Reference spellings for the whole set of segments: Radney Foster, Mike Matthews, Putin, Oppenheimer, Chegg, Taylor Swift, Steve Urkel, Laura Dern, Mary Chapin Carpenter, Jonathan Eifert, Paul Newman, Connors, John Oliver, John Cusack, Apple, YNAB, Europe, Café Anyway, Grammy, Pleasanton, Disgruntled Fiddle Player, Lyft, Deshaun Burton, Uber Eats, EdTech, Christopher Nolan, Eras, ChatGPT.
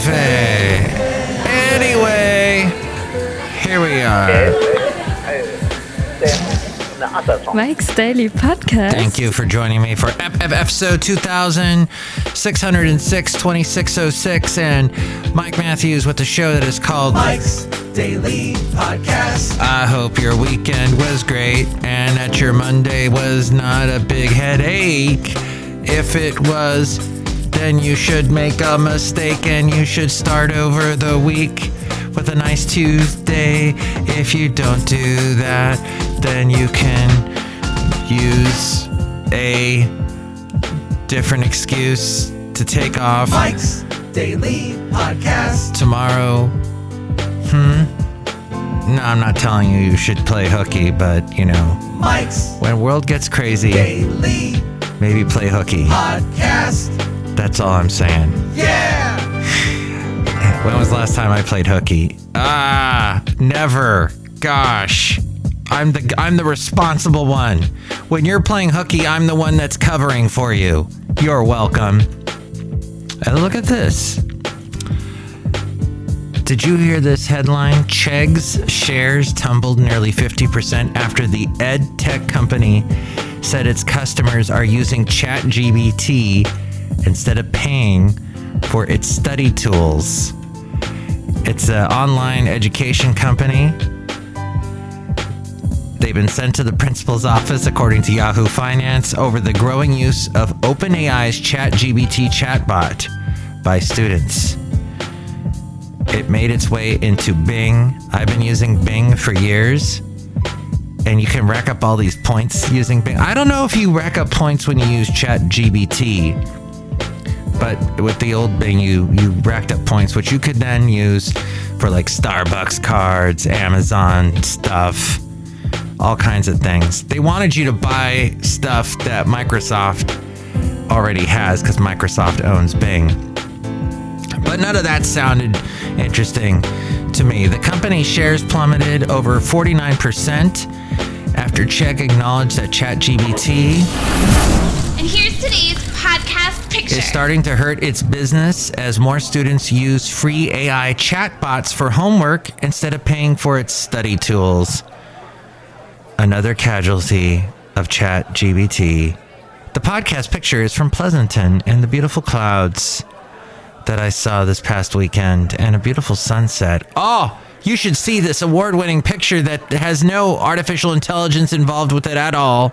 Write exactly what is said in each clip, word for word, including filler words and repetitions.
Cafe. Anyway, here we are. Mike's Daily Podcast. Thank you for joining me for episode two thousand six hundred six, twenty-six oh six. And Mike Matthews with the show that is called Mike's Daily Podcast. I hope your weekend was great and that your Monday was not a big headache. If it was, then you should make a mistake and you should start over the week with a nice Tuesday. If you don't do that, then you can use a different excuse to take off. Mike's Daily Podcast. Tomorrow. Hmm? No, I'm not telling you you should play hooky, but, you know, Mike's when world gets crazy, daily maybe play hooky. Podcast. That's all I'm saying. Yeah! When was the last time I played hooky? Ah, never. Gosh. I'm the I'm the responsible one. When you're playing hooky, I'm the one that's covering for you. You're welcome. And look at this. Did you hear this headline? Chegg's shares tumbled nearly fifty percent after the EdTech company said its customers are using ChatGPT instead of paying for its study tools. It's an online education company. They've been sent to the principal's office, according to Yahoo Finance, over the growing use of OpenAI's ChatGPT chatbot by students. It made its way into Bing. I've been using Bing for years, and you can rack up all these points using Bing. I don't know if you rack up points when you use ChatGPT, but with the old Bing, you, you racked up points, which you could then use for like Starbucks cards, Amazon stuff, all kinds of things. They wanted you to buy stuff that Microsoft already has because Microsoft owns Bing. But none of that sounded interesting to me. The company's shares plummeted over forty-nine percent after Chegg acknowledged that ChatGPT... And here's today's podcast picture. It's starting to hurt its business as more students use free A I chatbots for homework instead of paying for its study tools. Another casualty of ChatGPT. The podcast picture is from Pleasanton and the beautiful clouds that I saw this past weekend and a beautiful sunset. Oh, you should see this award-winning picture that has no artificial intelligence involved with it at all.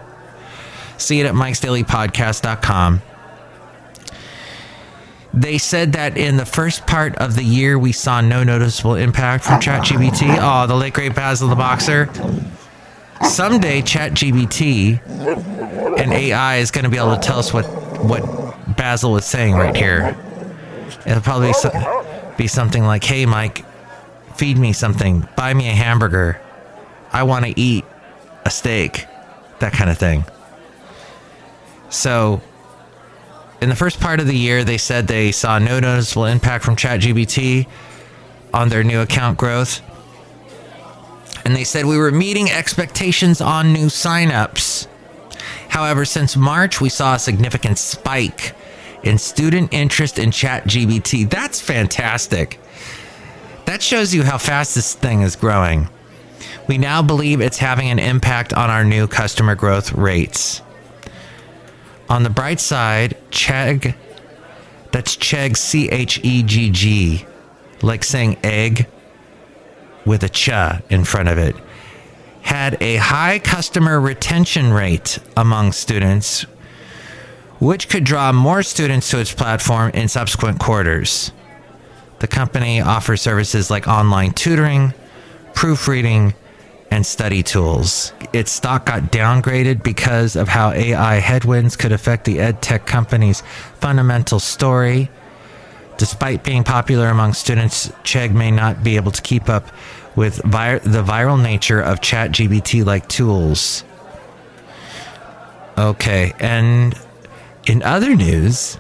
See it at mikes daily podcast dot com. They said that in the first part of the year, we saw no noticeable impact from ChatGPT. Oh, the late great Basil the Boxer. Someday, ChatGPT and A I is going to be able to tell us what, what Basil was saying right here. It'll probably be something like, hey, Mike, feed me something. Buy me a hamburger. I want to eat a steak. That kind of thing. So, in the first part of the year, they said they saw no noticeable impact from ChatGPT on their new account growth. And they said we were meeting expectations on new signups. However, since March, we saw a significant spike in student interest in ChatGPT. That's fantastic. That shows you how fast this thing is growing. We now believe it's having an impact on our new customer growth rates. On the bright side, Chegg, that's Chegg, C H E G G, like saying egg with a ch in front of it, had a high customer retention rate among students, which could draw more students to its platform in subsequent quarters. The company offers services like online tutoring, proofreading, and study tools. Its stock got downgraded because of how A I headwinds could affect the EdTech company's fundamental story. Despite being popular among students, Chegg may not be able to keep up with vir- the viral nature of ChatGPT-like tools. Okay, and in other news,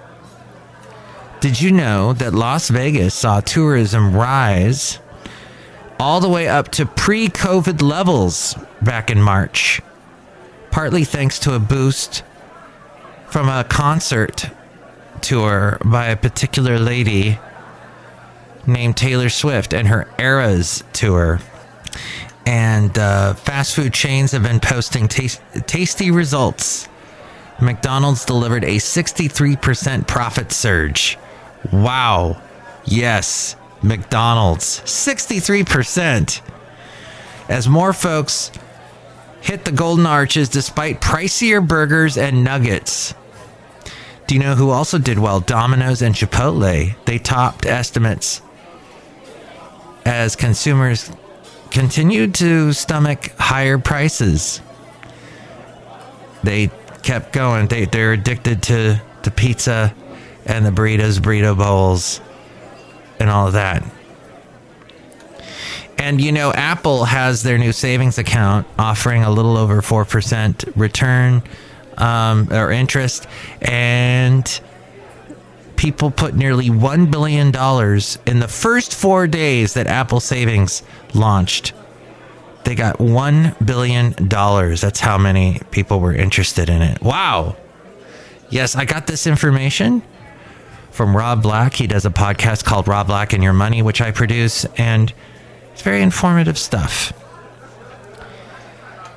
did you know that Las Vegas saw tourism rise all the way up to pre-COVID levels back in March, partly thanks to a boost from a concert tour by a particular lady named Taylor Swift and her Eras tour. And uh, fast food chains have been posting taste- tasty results. McDonald's delivered a sixty-three percent profit surge. Wow. Yes, McDonald's. sixty-three percent. As more folks hit the golden arches despite pricier burgers and nuggets. Do you know who also did well? Domino's and Chipotle. They topped estimates as consumers continued to stomach higher prices. They kept going. They, they're addicted to the pizza and the burritos, burrito bowls, and all of that. And, you know, Apple has their new savings account offering a little over four percent return um, or interest. And people put nearly one billion dollars in the first four days that Apple Savings launched. They got one billion dollars. That's how many people were interested in it. Wow. Yes, I got this information from Rob Black. He does a podcast called Rob Black and Your Money, which I produce. And it's very informative stuff.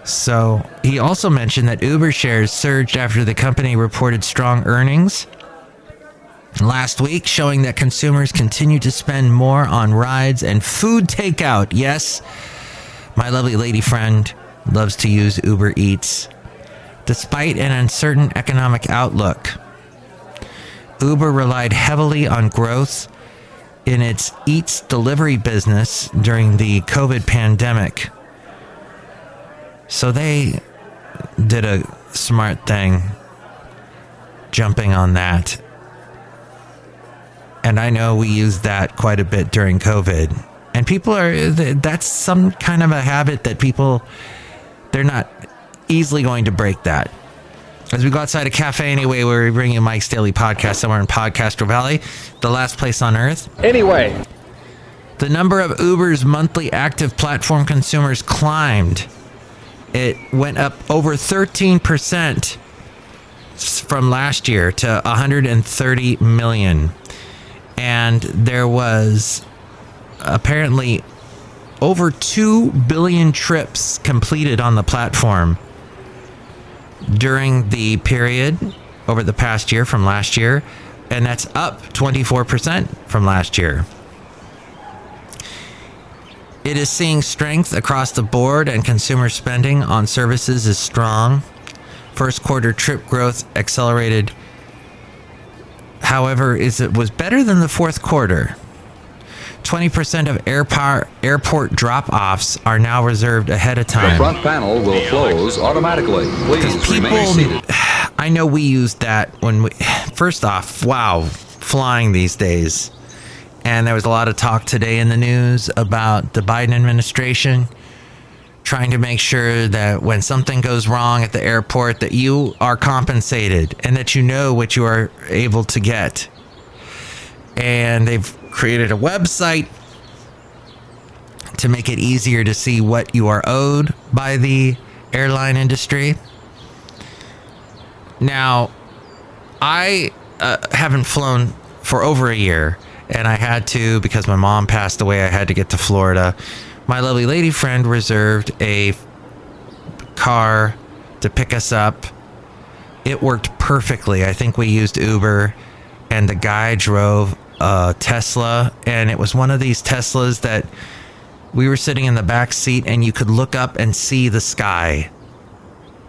So he also mentioned that Uber shares surged after the company reported strong earnings last week, showing that consumers continue to spend more on rides and food takeout. Yes, my lovely lady friend loves to use Uber Eats. Despite an uncertain economic outlook, Uber relied heavily on growth in its Eats delivery business during the COVID pandemic. So they did a smart thing jumping on that. And I know we used that quite a bit during COVID. And people are, that's some kind of a habit that people, they're not easily going to break that. As we go outside a cafe anyway, where we bring you Mike's Daily Podcast somewhere in Podcaster Valley, the last place on earth. Anyway. The number of Uber's monthly active platform consumers climbed. It went up over thirteen percent from last year to one hundred thirty million. And there was apparently over two billion trips completed on the platform during the period over the past year from last year, and that's up twenty-four percent from last year. It is seeing strength across the board, and consumer spending on services is strong. First quarter trip growth accelerated, however, is it was better than the fourth quarter. twenty percent of airport airport drop-offs are now reserved ahead of time. The front panel will close automatically. Please people, remain seated. I know we used that when we... First off, wow, flying these days. And there was a lot of talk today in the news about the Biden administration trying to make sure that when something goes wrong at the airport that you are compensated and that you know what you are able to get. And they've created a website to make it easier to see what you are owed by the airline industry. Now, I uh, haven't flown for over a year, and I had to, because my mom passed away, I had to get to Florida. My lovely lady friend reserved a car to pick us up. It worked perfectly. I think we used Uber, and the guy drove Uh, Tesla, and it was one of these Teslas that we were sitting in the back seat and you could look up and see the sky.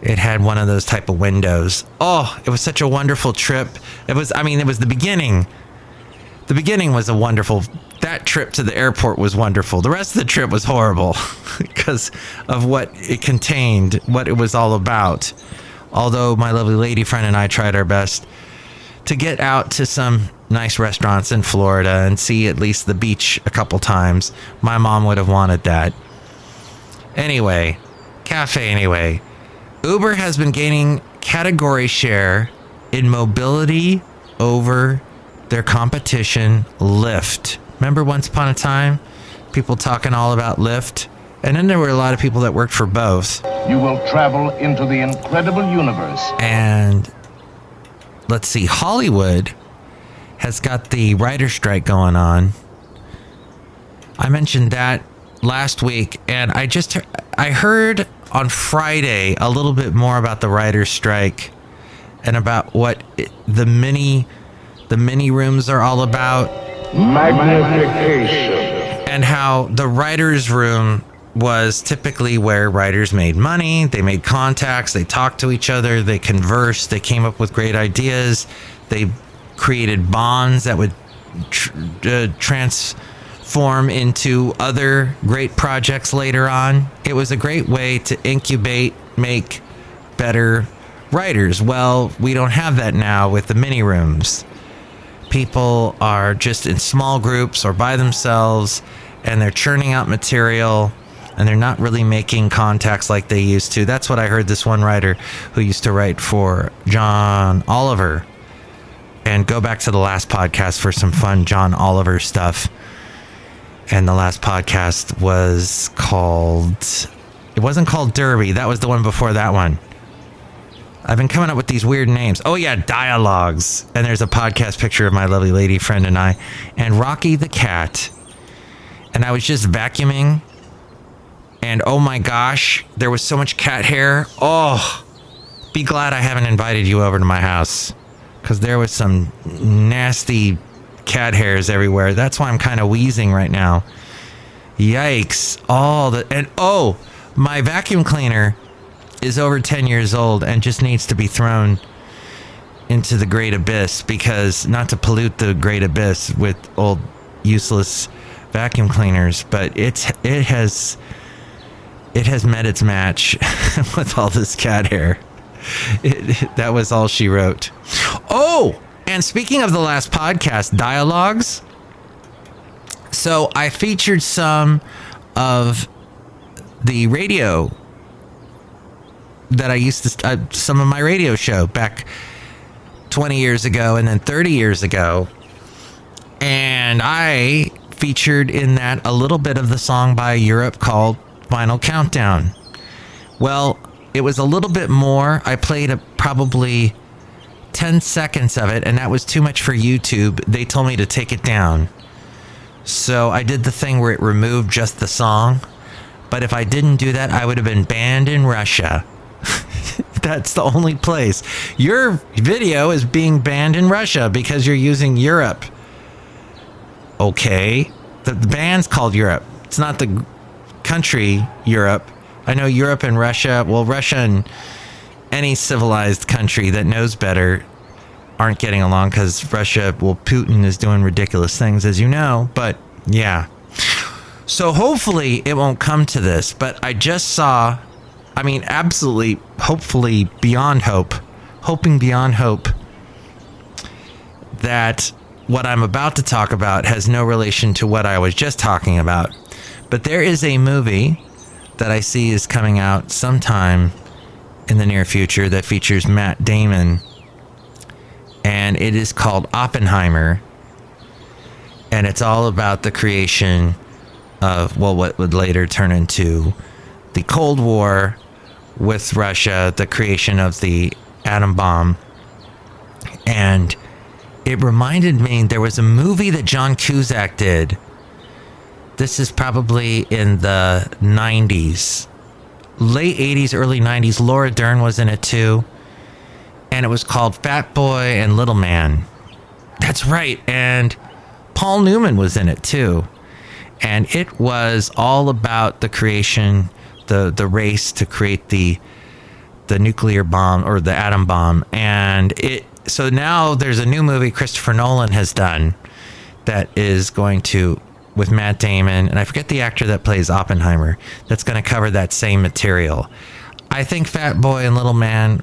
It had one of those type of windows. Oh, it was such a wonderful trip. It was, I mean, it was the beginning. The beginning was a wonderful, that trip to the airport was wonderful. The rest of the trip was horrible because of what it contained, what it was all about. Although my lovely lady friend and I tried our best to get out to some nice restaurants in Florida and see at least the beach a couple times. My mom would have wanted that. Anyway, cafe anyway. Uber has been gaining category share in mobility over their competition, Lyft. Remember once upon a time, people talking all about Lyft? And then there were a lot of people that worked for both. You will travel into the incredible universe. And let's see, Hollywood has got the writer strike going on I mentioned that last week, and I just I heard on Friday a little bit more about the writer's strike and about what it, the mini the mini rooms are all about. Magnification. And how the writer's room was typically where writers made money. They made contacts, they talked to each other, they conversed, they came up with great ideas, they created bonds that would tr- uh, transform into other great projects later on. It was a great way to incubate, make better writers. Well, we don't have that now with the mini rooms. People are just in small groups or by themselves, and they're churning out material, and they're not really making contacts like they used to. That's what I heard this one writer who used to write for John Oliver. And go back to the last podcast for some fun John Oliver stuff. And the last podcast was called... It wasn't called Derby. That was the one before that one. I've been coming up with these weird names. Oh, yeah, Dialogues. And there's a podcast picture of my lovely lady friend and I. And Rocky the cat. And I was just vacuuming... And oh my gosh, there was so much cat hair. Oh, be glad I haven't invited you over to my house, because there was some nasty cat hairs everywhere. That's why I'm kind of wheezing right now. Yikes. All the and oh, my vacuum cleaner is over ten years old and just needs to be thrown into the great abyss, because not to pollute the great abyss with old useless vacuum cleaners, but it's it has... It has met its match with all this cat hair. It, it, that was all she wrote. Oh, and speaking of the last podcast, Dialogues. So I featured some of the radio that I used to, uh, some of my radio show back twenty years ago and then thirty years ago. And I featured in that a little bit of the song by Europe called Final Countdown. Well, it was a little bit more. I played a, probably ten seconds of it, and that was too much for YouTube. They told me to take it down. So I did the thing where it removed just the song. But if I didn't do that, I would have been banned in Russia. That's the only place. Your video is being banned in Russia because you're using Europe. Okay. The, the band's called Europe. It's not the... country Europe. I know Europe and Russia, well, Russia and any civilized country that knows better aren't getting along, because Russia, well, Putin is doing ridiculous things, as you know, but yeah. So hopefully it won't come to this, but I just saw, I mean, absolutely, hopefully beyond hope, hoping beyond hope that what I'm about to talk about has no relation to what I was just talking about. But there is a movie that I see is coming out sometime in the near future that features Matt Damon. And it is called Oppenheimer. And it's all about the creation of, well, what would later turn into the Cold War with Russia, the creation of the atom bomb. And it reminded me there was a movie that John Cusack did. This is probably in the nineties, late eighties, early nineties. Laura Dern was in it too. And it was called Fat Boy and Little Man. That's right. And Paul Newman was in it too. And it was all about the creation, the, the race to create the, the nuclear bomb or the atom bomb. And it, so now there's a new movie Christopher Nolan has done that is going to, with Matt Damon, and I forget the actor that plays Oppenheimer, that's going to cover that same material. I think Fat Boy and Little Man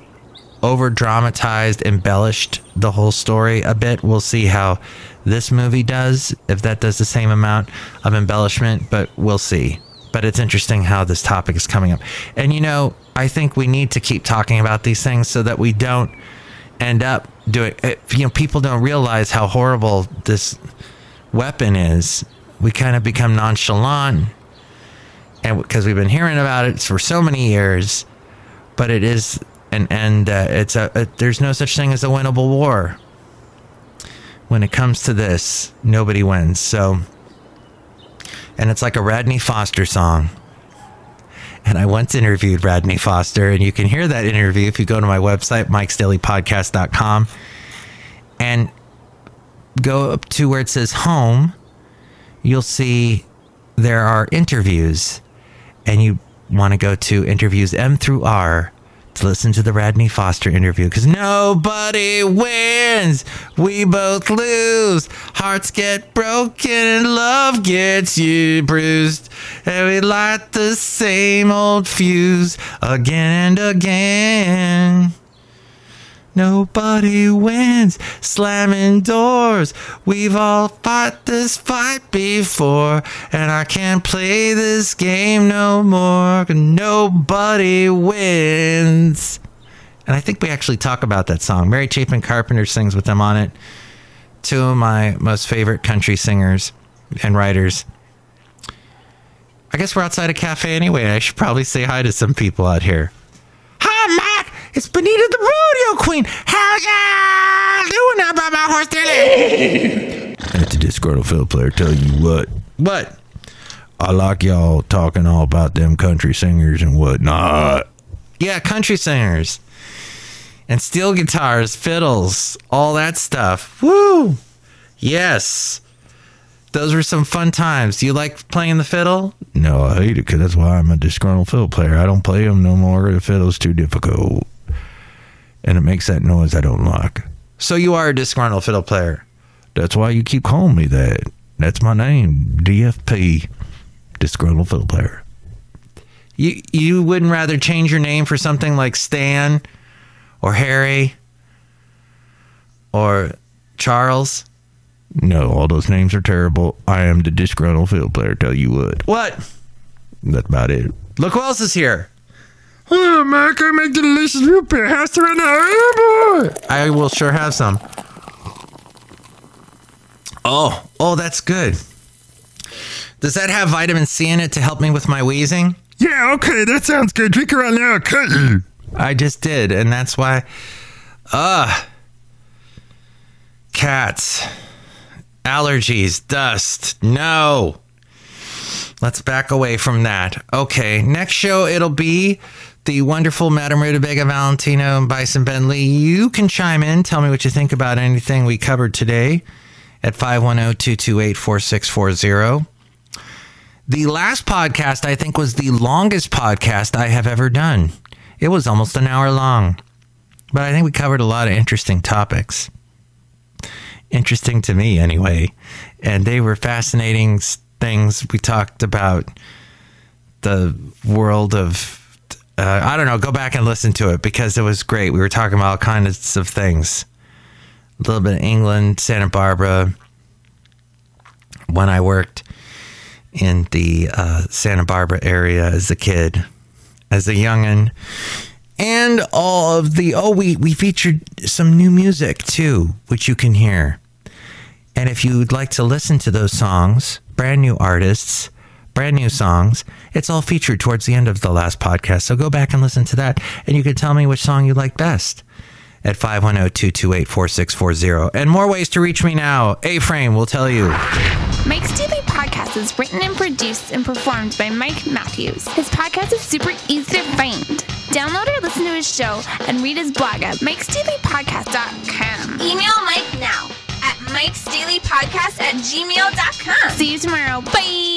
over-dramatized, embellished the whole story a bit. We'll see how this movie does, if that does the same amount of embellishment, but we'll see. But it's interesting how this topic is coming up. And, you know, I think we need to keep talking about these things so that we don't end up doing... You know, people don't realize how horrible this weapon is. We kind of become nonchalant, and because we've been hearing about it for so many years, but it is an end. Uh, it's a, a there's no such thing as a winnable war. When it comes to this, nobody wins. So and it's like a Radney Foster song. And I once interviewed Radney Foster, and you can hear that interview if you go to my website, mikes daily podcast dot com, and go up to where it says home. You'll see there are interviews, and you want to go to interviews M through R to listen to the Radney Foster interview, because nobody wins. We both lose. Hearts get broken and love gets you bruised. And we light the same old fuse again and again. Nobody wins. Slamming doors. We've all fought this fight before. And I can't play this game no more. Nobody wins. And I think we actually talk about that song. Mary Chapin Carpenter sings with them on it. Two of my most favorite country singers and writers. I guess we're outside a cafe anyway. I should probably say hi to some people out here. It's Benita the rodeo queen. How y'all doing? I brought my horse there. That's the Disgruntled Fiddle Player. Tell you what. What? I like y'all talking all about them country singers and whatnot. Yeah, country singers. And steel guitars, fiddles, all that stuff. Woo! Yes. Those were some fun times. Do you like playing the fiddle? No, I hate it because that's why I'm a Disgruntled Fiddle Player. I don't play them no more. The fiddle's too difficult. And it makes that noise I don't like. So you are a Disgruntled Fiddle Player. That's why you keep calling me that. That's my name, D F P, Disgruntled Fiddle Player. You you wouldn't rather change your name for something like Stan or Harry or Charles? No, all those names are terrible. I am the Disgruntled Fiddle Player, tell you what. What? That's about it. Look who else is here. Oh, Mike, I make delicious root beer. How's the right now? Boy. I will sure have some. Oh, oh, that's good. Does that have vitamin C in it to help me with my wheezing? Yeah, okay, that sounds good. Drink it right now, I'll cut you. I just did, and that's why... Ugh. Cats. Allergies. Dust. No. Let's back away from that. Okay, next show, it'll be the wonderful Madame Rootabega Valentino and Bison Bentley. You can chime in. Tell me what you think about anything we covered today at five one zero, two two eight, four six four zero. The last podcast, I think, was the longest podcast I have ever done. It was almost an hour long. But I think we covered a lot of interesting topics. Interesting to me, anyway. And they were fascinating stuff. Things we talked about, the world of uh, I don't know, go back and listen to it because it was great. We were talking about all kinds of things, a little bit of England, Santa Barbara, when I worked in the uh, Santa Barbara area as a kid, as a young'un, and all of the oh we we featured some new music too, which you can hear. And if you'd like to listen to those songs, brand new artists, brand new songs, it's all featured towards the end of the last podcast. So go back and listen to that, and you can tell me which song you like best at five one zero, two two eight, four six four zero. And more ways to reach me now. A-Frame will tell you. Mike's Daily Podcast is written and produced and performed by Mike Matthews. His podcast is super easy to find. Download or listen to his show and read his blog at mikes daily podcast dot com. Email Mike now. Mike's Daily Podcast at gmail dot com. See you tomorrow. Bye.